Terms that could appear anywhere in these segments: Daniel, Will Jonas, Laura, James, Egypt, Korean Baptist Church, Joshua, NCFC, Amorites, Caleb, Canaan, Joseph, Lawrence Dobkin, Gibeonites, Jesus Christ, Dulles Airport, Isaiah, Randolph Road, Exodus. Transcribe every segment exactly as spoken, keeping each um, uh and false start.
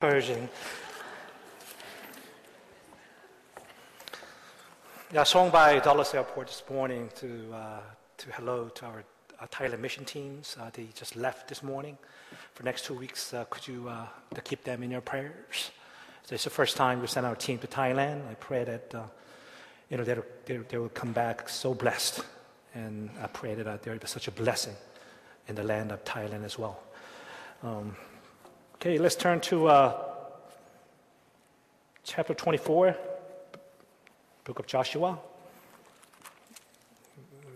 Version. Yeah, song by Dulles Airport this morning to uh, to hello to our uh, Thailand mission teams. Uh, they just left this morning. For next two weeks, uh, could you uh, to keep them in your prayers? So it's the first time we sent our team to Thailand. I pray that uh, you know they they will come back so blessed, and I pray that uh, there will be such a blessing in the land of Thailand as well. Um, Okay, let's turn to uh, chapter twenty-four, book of Joshua.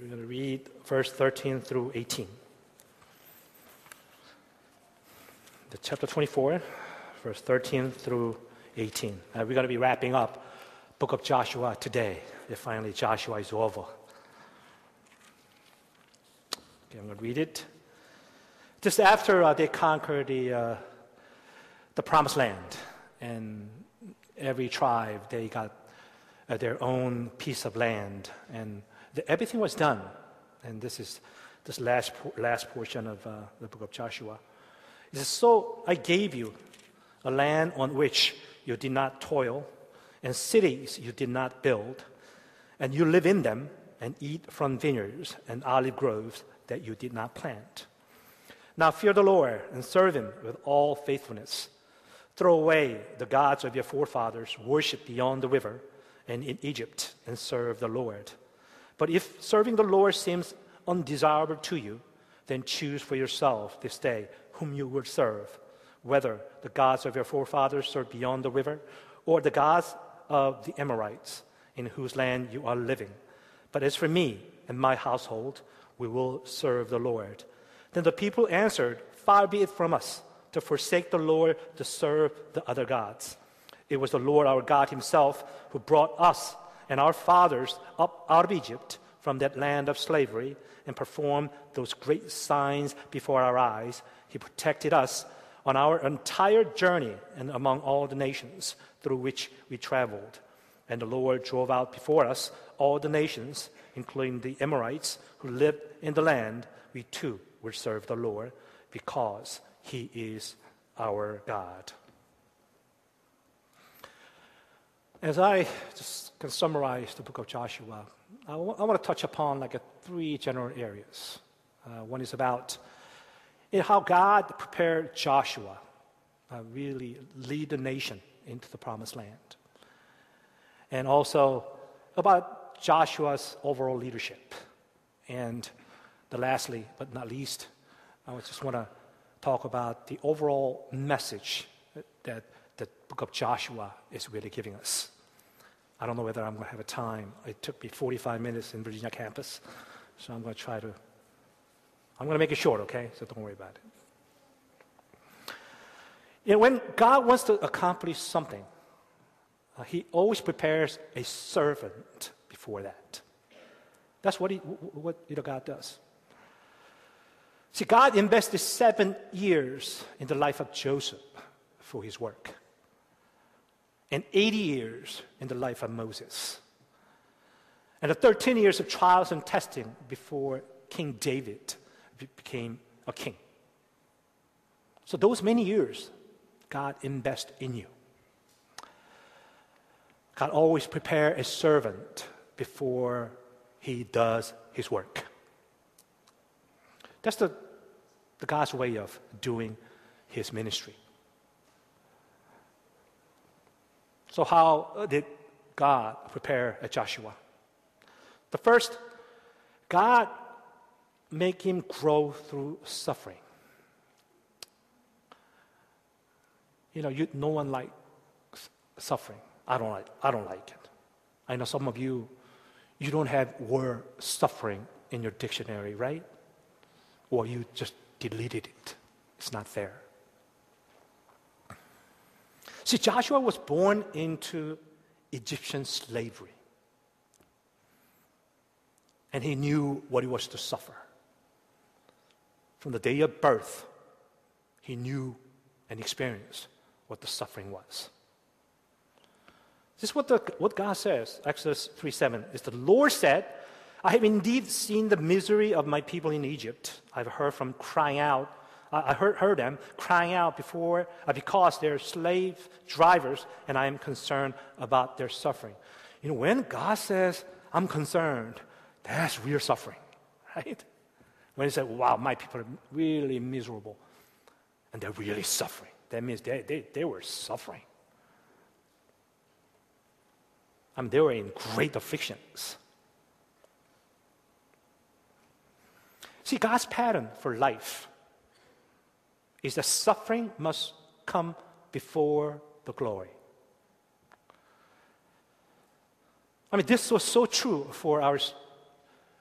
We're going to read verse thirteen through eighteen. The chapter twenty-four, verse thirteen through eighteen. Uh, we're going to be wrapping up book of Joshua today. If finally Joshua is over. Okay, I'm going to read it. Just after uh, they conquered the uh, the promised land, and every tribe, they got uh, their own piece of land, and the, everything was done. And this is this last last portion of uh, the book of Joshua. It says, "So I gave you a land on which you did not toil, and cities you did not build, and you live in them and eat from vineyards and olive groves that you did not plant. Now fear the Lord and serve him with all faithfulness. Throw away the gods of your forefathers, worship beyond the river and in Egypt, and serve the Lord. But if serving the Lord seems undesirable to you, then choose for yourself this day whom you will serve, whether the gods of your forefathers served beyond the river or the gods of the Amorites in whose land you are living. But as for me and my household, we will serve the Lord." Then the people answered, "Far be it from us to forsake the Lord to serve the other gods. It was the Lord our God himself who brought us and our fathers up out of Egypt from that land of slavery and performed those great signs before our eyes. He protected us on our entire journey and among all the nations through which we traveled. And the Lord drove out before us all the nations, including the Amorites who lived in the land. We too will serve the Lord because he is our God." As I just can summarize the book of Joshua, I, w- I want to touch upon like a three general areas. Uh, one is about you know, how God prepared Joshua to uh, really lead the nation into the promised land. And also about Joshua's overall leadership. And the lastly, but not least, I just want to talk about the overall message that the book of Joshua is really giving us. I don't know whether I'm going to have a time. It took me forty-five minutes in Virginia campus, so I'm going to try to, I'm going to make it short, okay? So don't worry about it. You know, when God wants to accomplish something, uh, he always prepares a servant before that. That's what, he, what you know, God does. See, God invested seven years in the life of Joseph for his work, and eighty years in the life of Moses, and the thirteen years of trials and testing before King David became a king. So those many years, God invests in you. God always prepares a servant before he does his work. That's the The God's way of doing his ministry. So how did God prepare Joshua? The first, God made him grow through suffering. You know, you, no one likes suffering. I don't like. I don't like it. I know some of you, you don't have word suffering in your dictionary, right? Or you just deleted it. It's not there. See, Joshua was born into Egyptian slavery. And he knew what it was to suffer. From the day of birth, he knew and experienced what the suffering was. This is what, the, what God says, Exodus three seven. It's the Lord said, "I have indeed seen the misery of my people in Egypt. I have heard from crying out I heard, heard them crying out before uh, because they're slave drivers, and I am concerned about their suffering. You know, when God says, I'm concerned, that's real suffering, right? When he said, wow, my people are really miserable, and they're really suffering. That means they, they, they were suffering. I mean, they were in great afflictions. See, God's pattern for life is that suffering must come before the glory. I mean, this was so true for our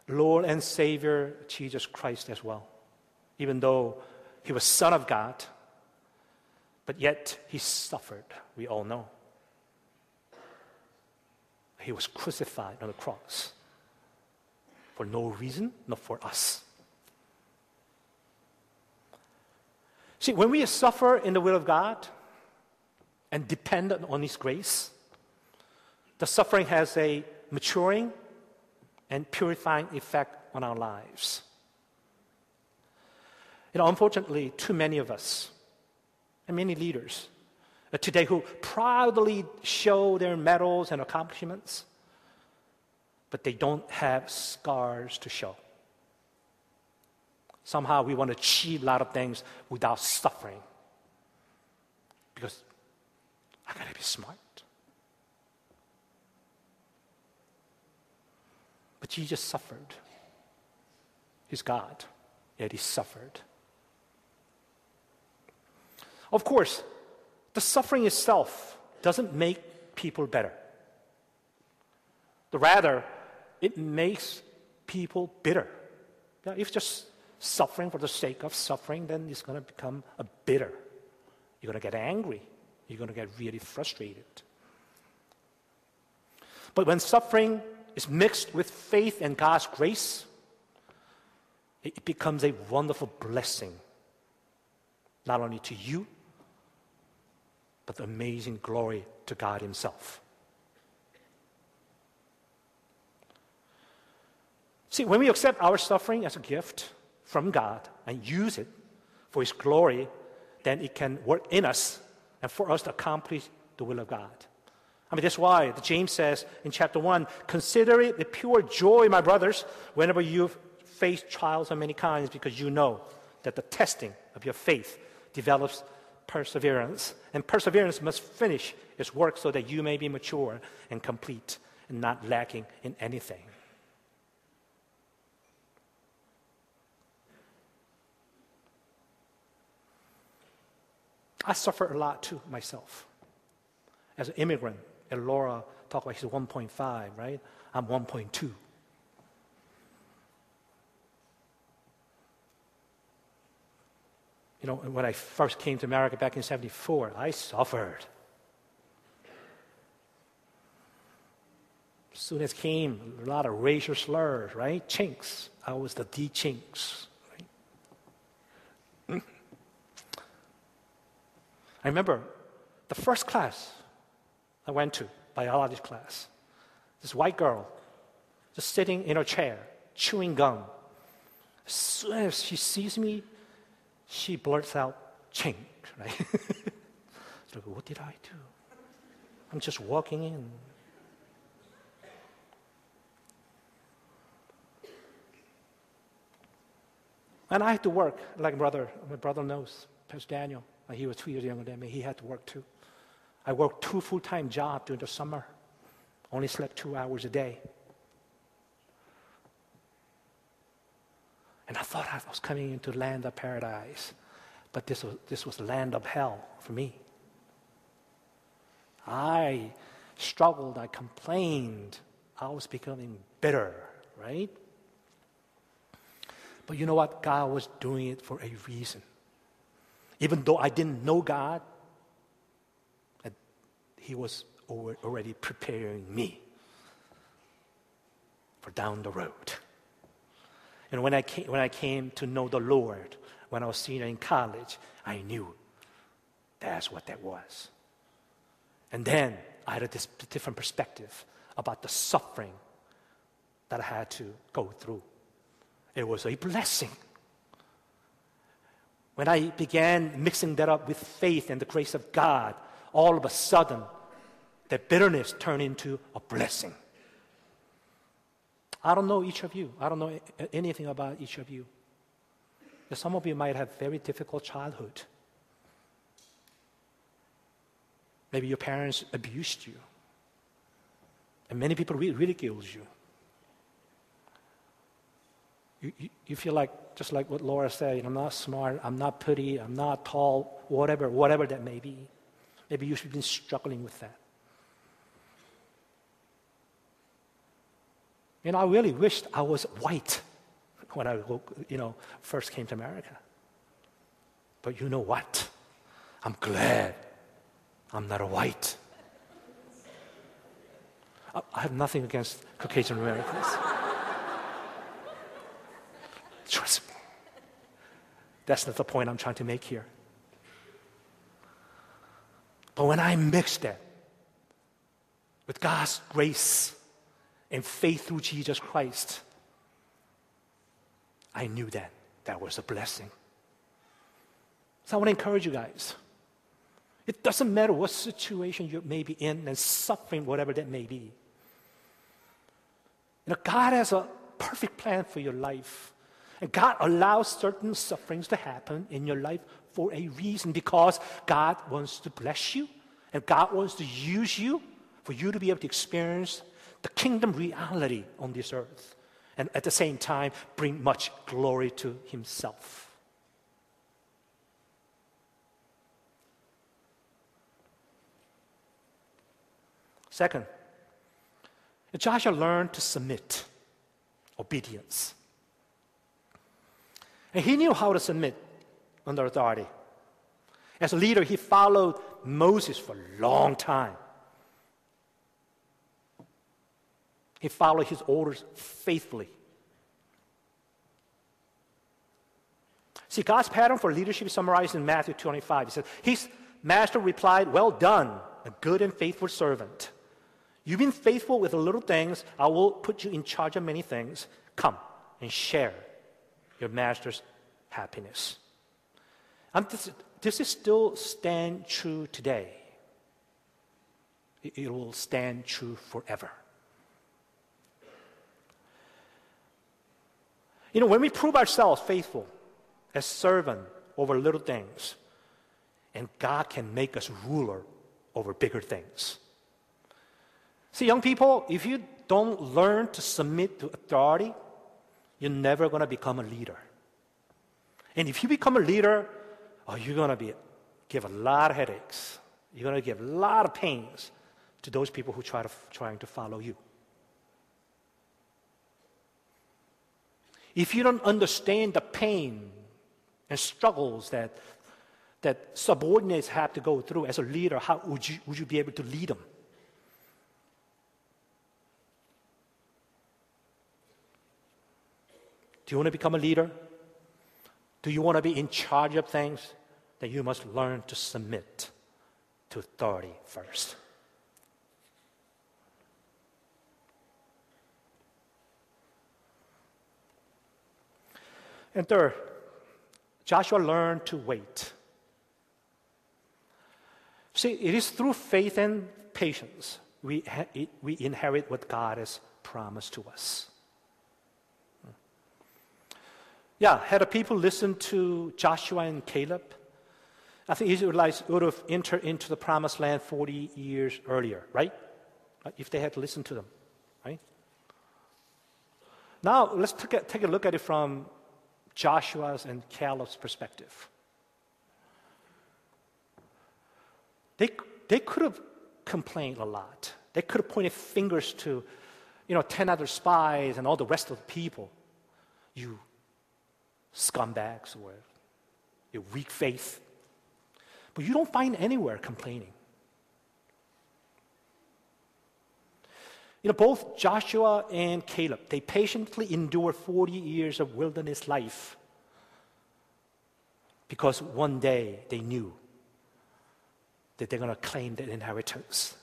Lord and Savior, Jesus Christ, as well. Even though he was Son of God, but yet he suffered, we all know. He was crucified on the cross for no reason, not for us. See, when we suffer in the will of God and depend on His grace, the suffering has a maturing and purifying effect on our lives. You know, unfortunately, too many of us, and many leaders today who proudly show their medals and accomplishments, but they don't have scars to show. Somehow we want to achieve a lot of things without suffering. Because I gotta be smart. But Jesus suffered. He's God, yet he suffered. Of course, the suffering itself doesn't make people better. Rather, it makes people bitter. Now, if just suffering for the sake of suffering, then it's going to become a bitter. You're going to get angry. You're going to get really frustrated. But when suffering is mixed with faith and God's grace, it becomes a wonderful blessing, not only to you, but the amazing glory to God Himself. See, when we accept our suffering as a gift from God and use it for His glory, then it can work in us and for us to accomplish the will of God. I mean, that's why James says in chapter one, consider it a pure joy, my brothers, whenever you face trials of many kinds, because you know that the testing of your faith develops perseverance, and perseverance must finish its work so that you may be mature and complete and not lacking in anything. I suffer a lot too myself. As an immigrant, and Laura talked about she's one point five, right? I'm one point two. You know, when I first came to America back in seventy-four, I suffered. As soon as came, a lot of racial slurs, right? Chinks. I was the D-chinks. I remember the first class I went to, biology class, this white girl just sitting in her chair, chewing gum. As soon as she sees me, she blurts out, chink, right? So, what did I do? I'm just walking in. And I had to work, like brother, my brother knows, Pastor Daniel. He was two years younger than me. He had to work too. I worked two full-time jobs during the summer. Only slept two hours a day. And I thought I was coming into the land of paradise. But this was, this was the land of hell for me. I struggled. I complained. I was becoming bitter, right? But you know what? God was doing it for a reason. Even though I didn't know God, He was already preparing me for down the road. And when I came, when I came to know the Lord, when I was senior in college, I knew that's what that was. And then I had a different perspective about the suffering that I had to go through. It was a blessing. When I began mixing that up with faith and the grace of God, all of a sudden, that bitterness turned into a blessing. I don't know each of you. I don't know anything about each of you. Some of you might have very difficult childhood. Maybe your parents abused you. And many people ridiculed you. You, you, you feel like, just like what Laura said, I'm not smart, I'm not pretty, I'm not tall, whatever, whatever that may be. Maybe you've been struggling with that. You know, I really wished I was white when I you know, first came to America. But you know what? I'm glad I'm not a white. I have nothing against Caucasian Americans. Trust me. That's not the point I'm trying to make here. But when I mix that with God's grace and faith through Jesus Christ, I knew that that was a blessing. So I want to encourage you guys. It doesn't matter what situation you may be in and suffering, whatever that may be. You know, God has a perfect plan for your life. And God allows certain sufferings to happen in your life for a reason, because God wants to bless you and God wants to use you for you to be able to experience the kingdom reality on this earth, and at the same time bring much glory to Himself. Second, Joshua learned to submit, obedience. And he knew how to submit under authority. As a leader, he followed Moses for a long time. He followed his orders faithfully. See, God's pattern for leadership is summarized in Matthew twenty-five. He says, his master replied, "Well done, a good and faithful servant. You've been faithful with the little things. I will put you in charge of many things. Come and share your master's happiness." And this, this is still stand true today. It, it will stand true forever. You know, when we prove ourselves faithful as servant over little things, and God can make us ruler over bigger things. See, young people, if you don't learn to submit to authority, you're never going to become a leader. And if you become a leader, oh, you're going to be give a lot of headaches. You're going to give a lot of pains to those people who try to trying to follow you. If you don't understand the pain and struggles that, that subordinates have to go through as a leader, how would you, would you be able to lead them? Do you want to become a leader? Do you want to be in charge of things? Then you must learn to submit to authority first. And third, Joshua learned to wait. See, it is through faith and patience we, ha- we inherit what God has promised to us. Yeah, had the people listened to Joshua and Caleb, I think Israelites would have entered into the promised land forty years earlier, right? If they had listened to them, right? Now, let's take a, take a look at it from Joshua's and Caleb's perspective. They, they could have complained a lot. They could have pointed fingers to, you know, ten other spies and all the rest of the people. You scumbags, or your weak faith. But you don't find anywhere complaining. You know, both Joshua and Caleb, they patiently endured forty years of wilderness life because one day they knew that they're going to claim the inheritance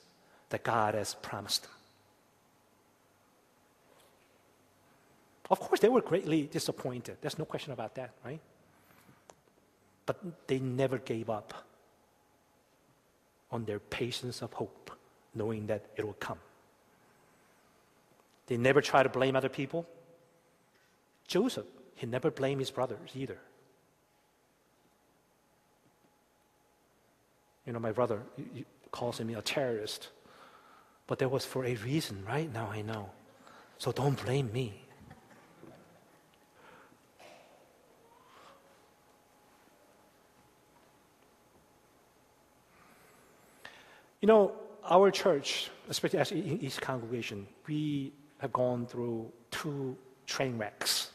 that God has promised them. Of course, they were greatly disappointed. There's no question about that, right? But they never gave up on their patience of hope, knowing that it will come. They never tried to blame other people. Joseph, he never blamed his brothers either. You know, my brother calls me a terrorist, but that was for a reason, right? Now I know. So don't blame me. You know, our church, especially as East Congregation, we have gone through two train wrecks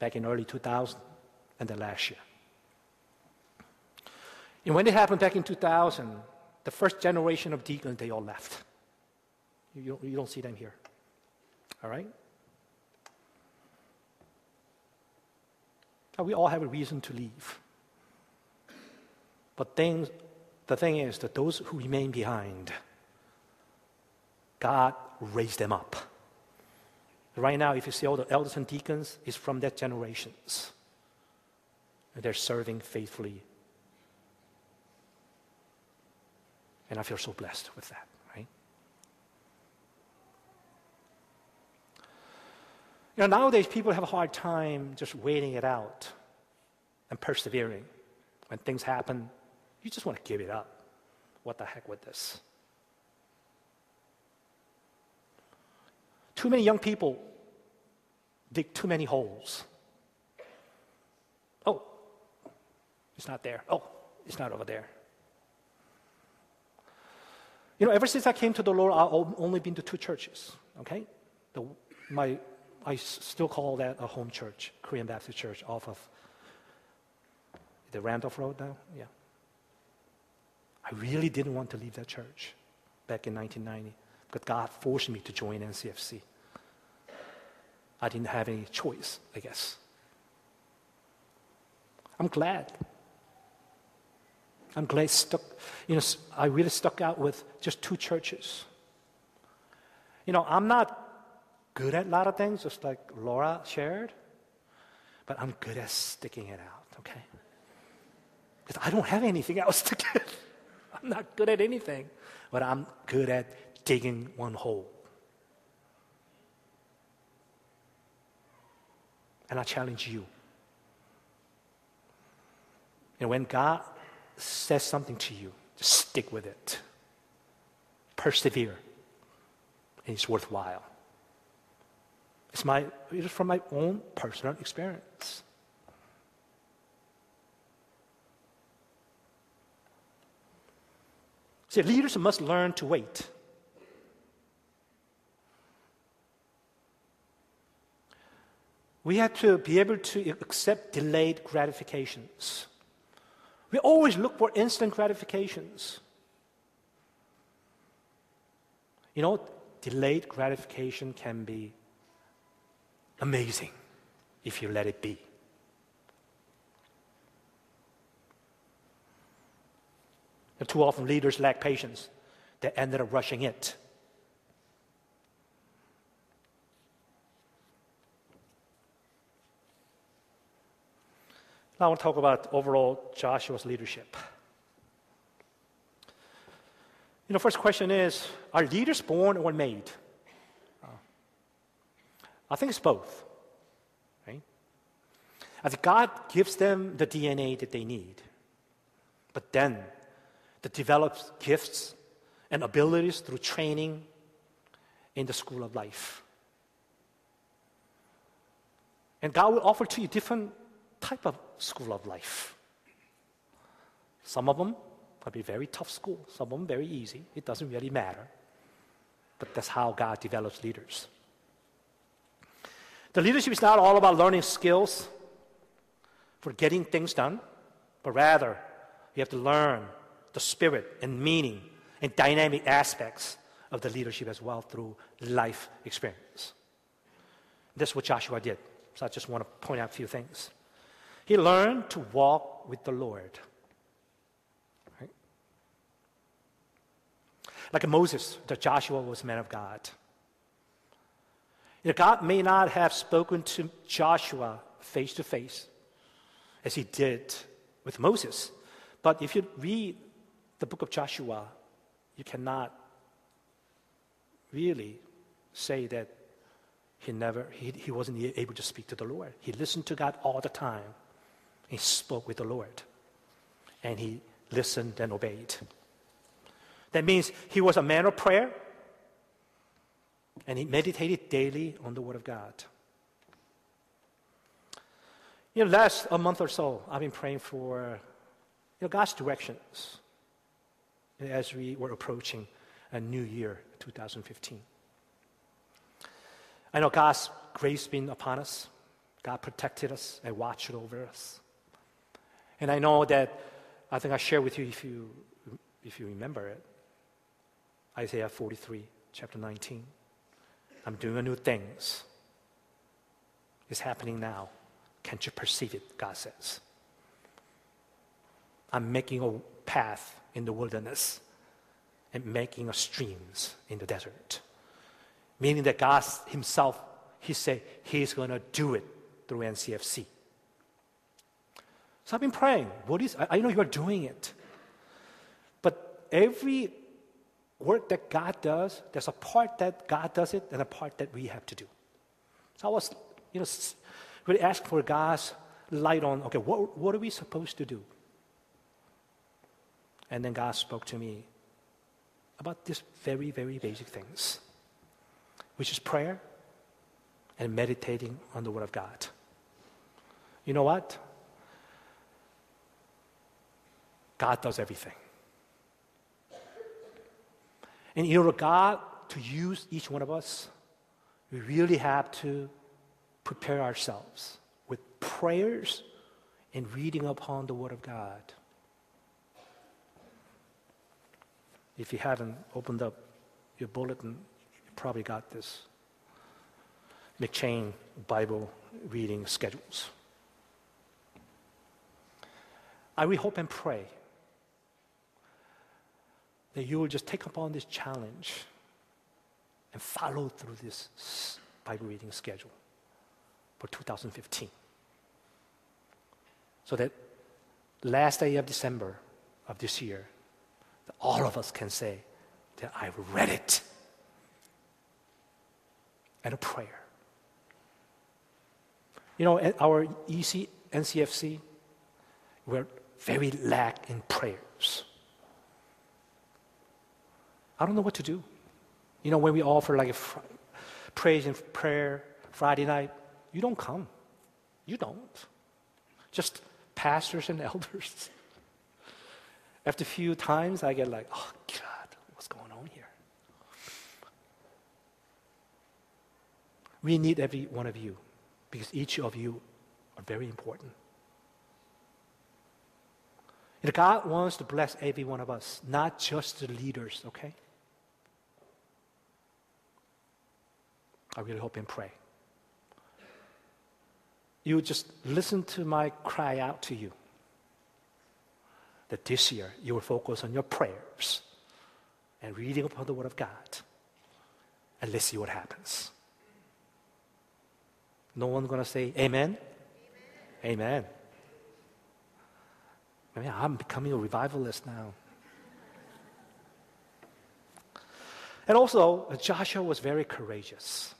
back in early two thousand and then last year. And when it happened back in two thousand, the first generation of deacons, they all left. You don't, you don't see them here, all right? Now, we all have a reason to leave. But things... The thing is that those who remain behind, God raised them up. Right now, if you see all the elders and deacons, it's from that generations. And they're serving faithfully. And I feel so blessed with that, right? You know, nowadays people have a hard time just waiting it out and persevering. When things happen, you just want to give it up. What the heck with this? Too many young people dig too many holes. Oh, it's not there. Oh, it's not over there. You know, ever since I came to the Lord, I've only been to two churches, okay? The, my, I still call that a home church, Korean Baptist Church, off of the Randolph Road now, yeah. I really didn't want to leave that church back in nineteen ninety, because God forced me to join N C F C. I didn't have any choice, I guess. I'm glad. I'm glad stuck, you know, I really stuck out with just two churches. You know, I'm not good at a lot of things, just like Laura shared, but I'm good at sticking it out, okay? Because I don't have anything else to give. I'm not good at anything, but I'm good at digging one hole. And I challenge you. And when God says something to you, just stick with it. Persevere. And it's worthwhile. It's my, it's from my own personal experience. See, leaders must learn to wait. We have to be able to accept delayed gratifications. We always look for instant gratifications. You know, delayed gratification can be amazing if you let it be. Too often leaders lack patience. They ended up rushing it. Now I want to talk about overall Joshua's leadership. You know, first question is, are leaders born or made? Oh. I think it's both. Right? I think God gives them the D N A that they need. But then that develops gifts and abilities through training in the school of life. And God will offer to you different type of school of life. Some of them will be very tough school, some of them very easy. It doesn't really matter. But that's how God develops leaders. The leadership is not all about learning skills for getting things done, but rather you have to learn the spirit and meaning and dynamic aspects of the leadership as well through life experience. That's what Joshua did. So I just want to point out a few things. He learned to walk with the Lord. Right? Like Moses, that Joshua was a man of God. You know, God may not have spoken to Joshua face to face as he did with Moses. But if you read the book of Joshua, you cannot really say that he never, he, he wasn't able to speak to the Lord. He listened to God all the time. He spoke with the Lord. And he listened and obeyed. That means he was a man of prayer. And he meditated daily on the Word of God. You know, last a month or so, I've been praying for you know, God's directions as we were approaching a new year, twenty fifteen. I know God's grace been upon us. God protected us and watched over us. And I know that, I think I shared with you if you, if you remember it, Isaiah forty-three, chapter nineteen. I'm doing a new things. It's happening now. Can't you perceive it? God says. I'm making a path in the wilderness and making a streams in the desert. Meaning that God himself, he said, he's going to do it through N C F C. So I've been praying. What is? I know you're doing it. But every work that God does, there's a part that God does it and a part that we have to do. So I was, you know, really asked for God's light on, okay, what, what are we supposed to do? And then God spoke to me about these very, very basic things, which is prayer and meditating on the Word of God. You know what? God does everything. And in order for God to use each one of us, we really have to prepare ourselves with prayers and reading upon the Word of God. If you haven't opened up your bulletin, you probably got this McChain Bible reading schedules. I really hope and pray that you will just take upon this challenge and follow through this Bible reading schedule for twenty fifteen. So that last day of December of this year, that all of us can say that I've read it. And a prayer. You know, at our E C, N C F C, we're very lack in prayers. I don't know what to do. You know, when we offer like a fr- praise and prayer Friday night, you don't come. You don't. Just pastors and elders. After a few times, I get like, oh, God, what's going on here? We need every one of you because each of you are very important. And God wants to bless every one of us, not just the leaders, okay? I really hope and pray. You just listen to my cry out to you. That this year you will focus on your prayers and reading upon the Word of God. And let's see what happens. No one's going to say amen? Amen. Amen. Man, I'm becoming a revivalist now. And also, Joshua was very courageous.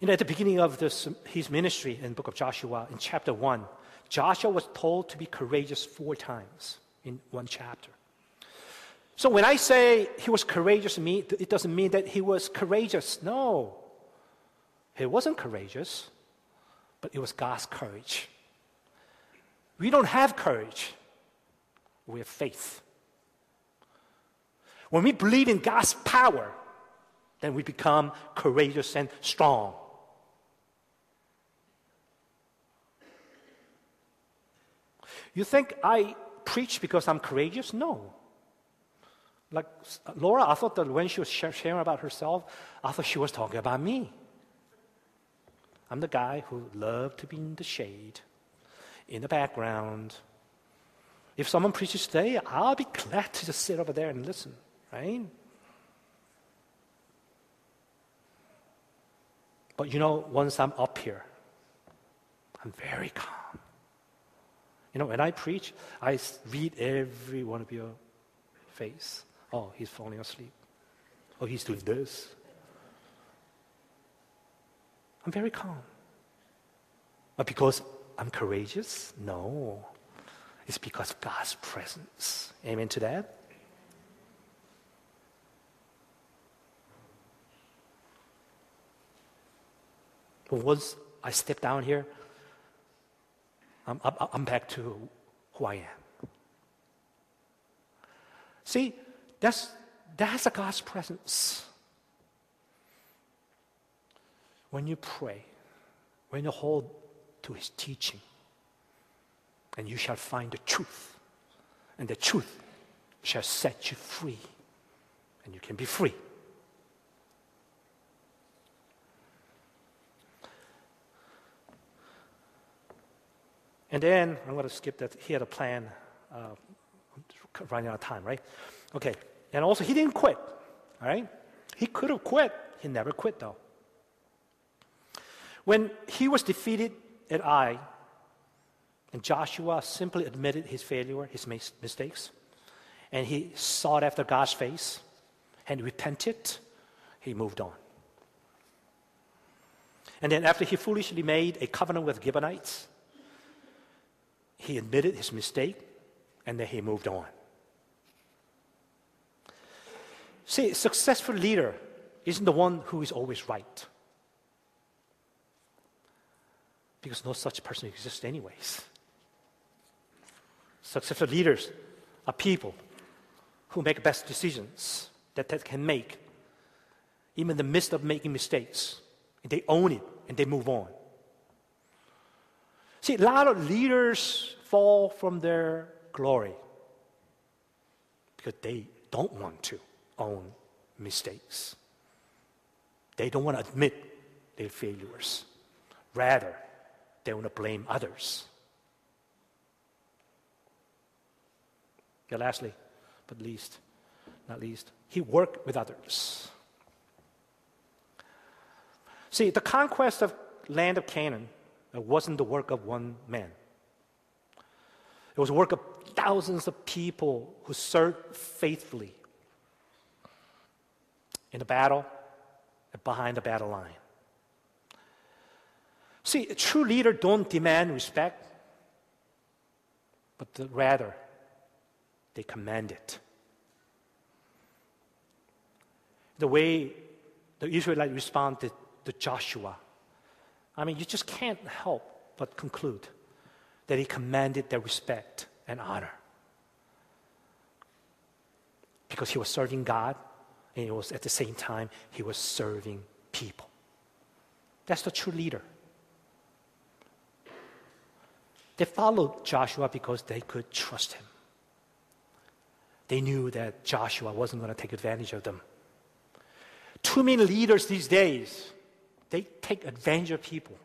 You know, at the beginning of this, his ministry in the book of Joshua, in chapter one, Joshua was told to be courageous four times in one chapter. So when I say he was courageous, it doesn't mean that he was courageous. No. He wasn't courageous, but it was God's courage. We don't have courage. We have faith. When we believe in God's power, then we become courageous and strong. You think I preach because I'm courageous? No. Like Laura, I thought that when she was sharing about herself, I thought she was talking about me. I'm the guy who loved to be in the shade, in the background. If someone preaches today, I'll be glad to just sit over there and listen, right? But you know, once I'm up here, I'm very calm. You know, when I preach, I read every one of your face. Oh, he's falling asleep. Oh, he's doing this. I'm very calm. But because I'm courageous? No. It's because of God's presence. Amen to that? But once I step down here, I'm, I'm, I'm back to who I am. See, that's, that's a God's presence. When you pray, when you hold to His teaching, and you shall find the truth, and the truth shall set you free, and you can be free. And then, I'm going to skip that here, the plan, uh, running out of time, right? Okay, and also he didn't quit, all right? He could have quit. He never quit, though. When he was defeated at Ai, and Joshua simply admitted his failure, his mistakes, and he sought after God's face and repented, he moved on. And then after he foolishly made a covenant with Gibeonites, he admitted his mistake, and then he moved on. See, a successful leader isn't the one who is always right, because no such person exists anyways. Successful leaders are people who make best decisions that they can make, even in the midst of making mistakes, and they own it, and they move on. See, a lot of leaders fall from their glory because they don't want to own mistakes. They don't want to admit their failures. Rather, they want to blame others. And lastly, but least, not least, he worked with others. See, the conquest of land of Canaan, it wasn't the work of one man. It was the work of thousands of people who served faithfully in the battle and behind the battle line. See, a true leader don't demand respect, but the, rather, they command it. The way the Israelites responded to Joshua, I mean, you just can't help but conclude that he commanded their respect and honor because he was serving God, and he was, at the same time, he was serving people. That's the true leader. They followed Joshua because they could trust him. They knew that Joshua wasn't going to take advantage of them. Too many leaders these days, they take advantage of people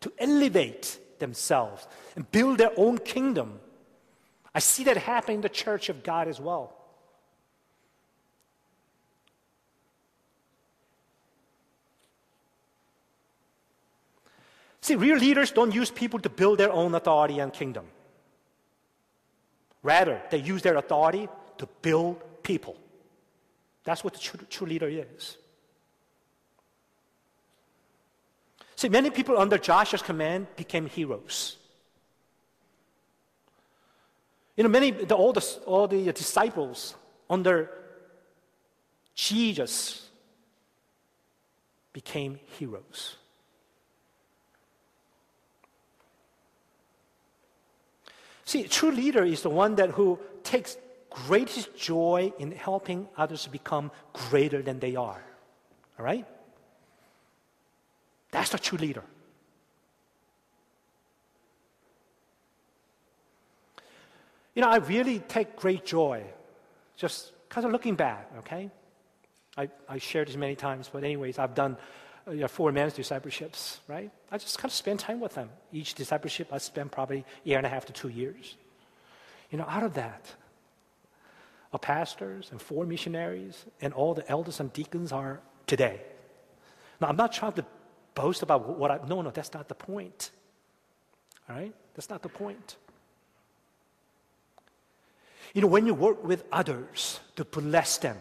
to elevate themselves and build their own kingdom. I see that happening in the church of God as well. See, real leaders don't use people to build their own authority and kingdom. Rather, they use their authority to build people. That's what the true, true leader is. See, many people under Joshua's command became heroes. You know, many the, all, the, all the disciples under Jesus became heroes. See, a true leader is the one that who takes greatest joy in helping others become greater than they are. All right? That's the true leader. You know, I really take great joy just kind of looking back, okay? I, I shared this many times, but anyways, I've done you know, four men's discipleships, right? I just kind of spend time with them. Each discipleship, I spend probably a year and a half to two years. You know, out of that, our pastors and four missionaries and all the elders and deacons are today. Now, I'm not trying to boast about what I... No, no, that's not the point. All right? That's not the point. You know, when you work with others to bless them,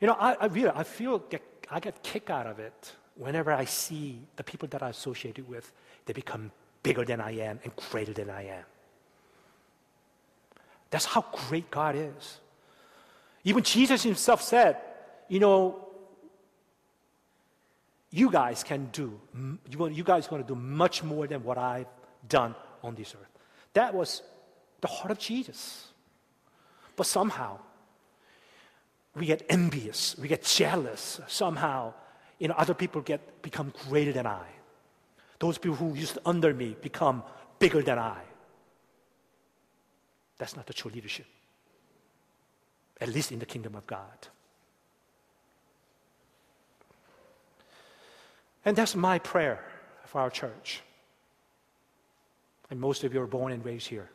you know, I, I really, I feel, get, I get kicked out of it whenever I see the people that I associated with, they become bigger than I am and greater than I am. That's how great God is. Even Jesus himself said, you know, you guys can do, you, you guys are going to do much more than what I've done on this earth. That was the heart of Jesus. But somehow, we get envious, we get jealous. Somehow, you know, other people get become greater than I. Those people who used to under me become bigger than I. That's not the true leadership, at least in the kingdom of God. And that's my prayer for our church. And most of you are born and raised here.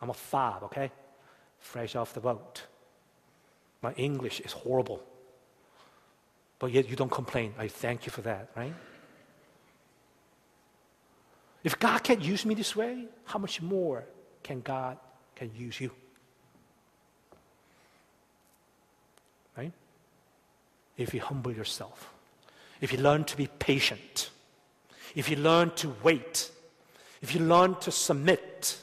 I'm a fab, okay? Fresh off the boat. My English is horrible. But yet you don't complain. I thank you for that, right? If God can use me this way, how much more can God can use you? Right? If you humble yourself, if you learn to be patient, if you learn to wait, if you learn to submit,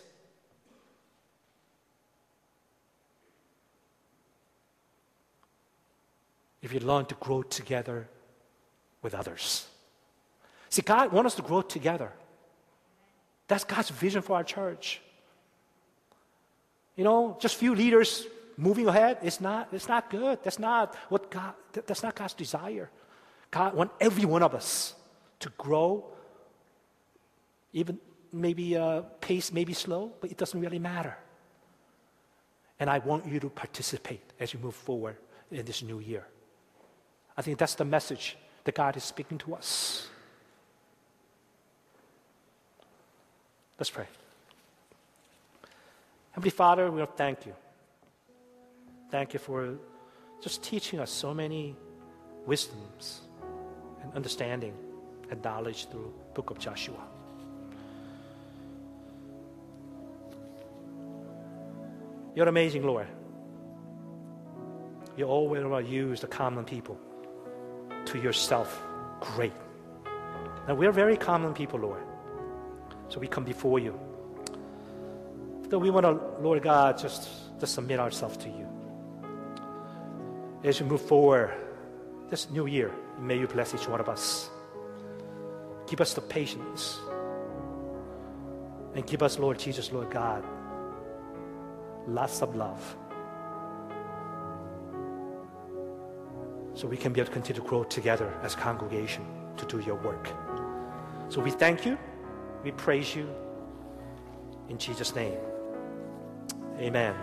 if you learn to grow together with others. See, God wants us to grow together. That's God's vision for our church. You know, just few leaders moving ahead, it's not, it's not good. That's not what God, that's not God's desire. God wants every one of us to grow, even maybe uh, pace, maybe slow, but it doesn't really matter. And I want you to participate as you move forward in this new year. I think that's the message that God is speaking to us. Let's pray. Heavenly Father, we want to thank you. Thank you for just teaching us so many wisdoms and understanding and knowledge through the book of Joshua. You're amazing, Lord. You always want to use the common people to yourself. Great. Now, we're very common people, Lord. So we come before you. So we want to, Lord God, just, just submit ourselves to you. As we move forward this new year, may you bless each one of us. Give us the patience. And give us, Lord Jesus, Lord God, lots of love, so we can be able to continue to grow together as a congregation to do your work. So we thank you, we praise you, in Jesus' name, amen.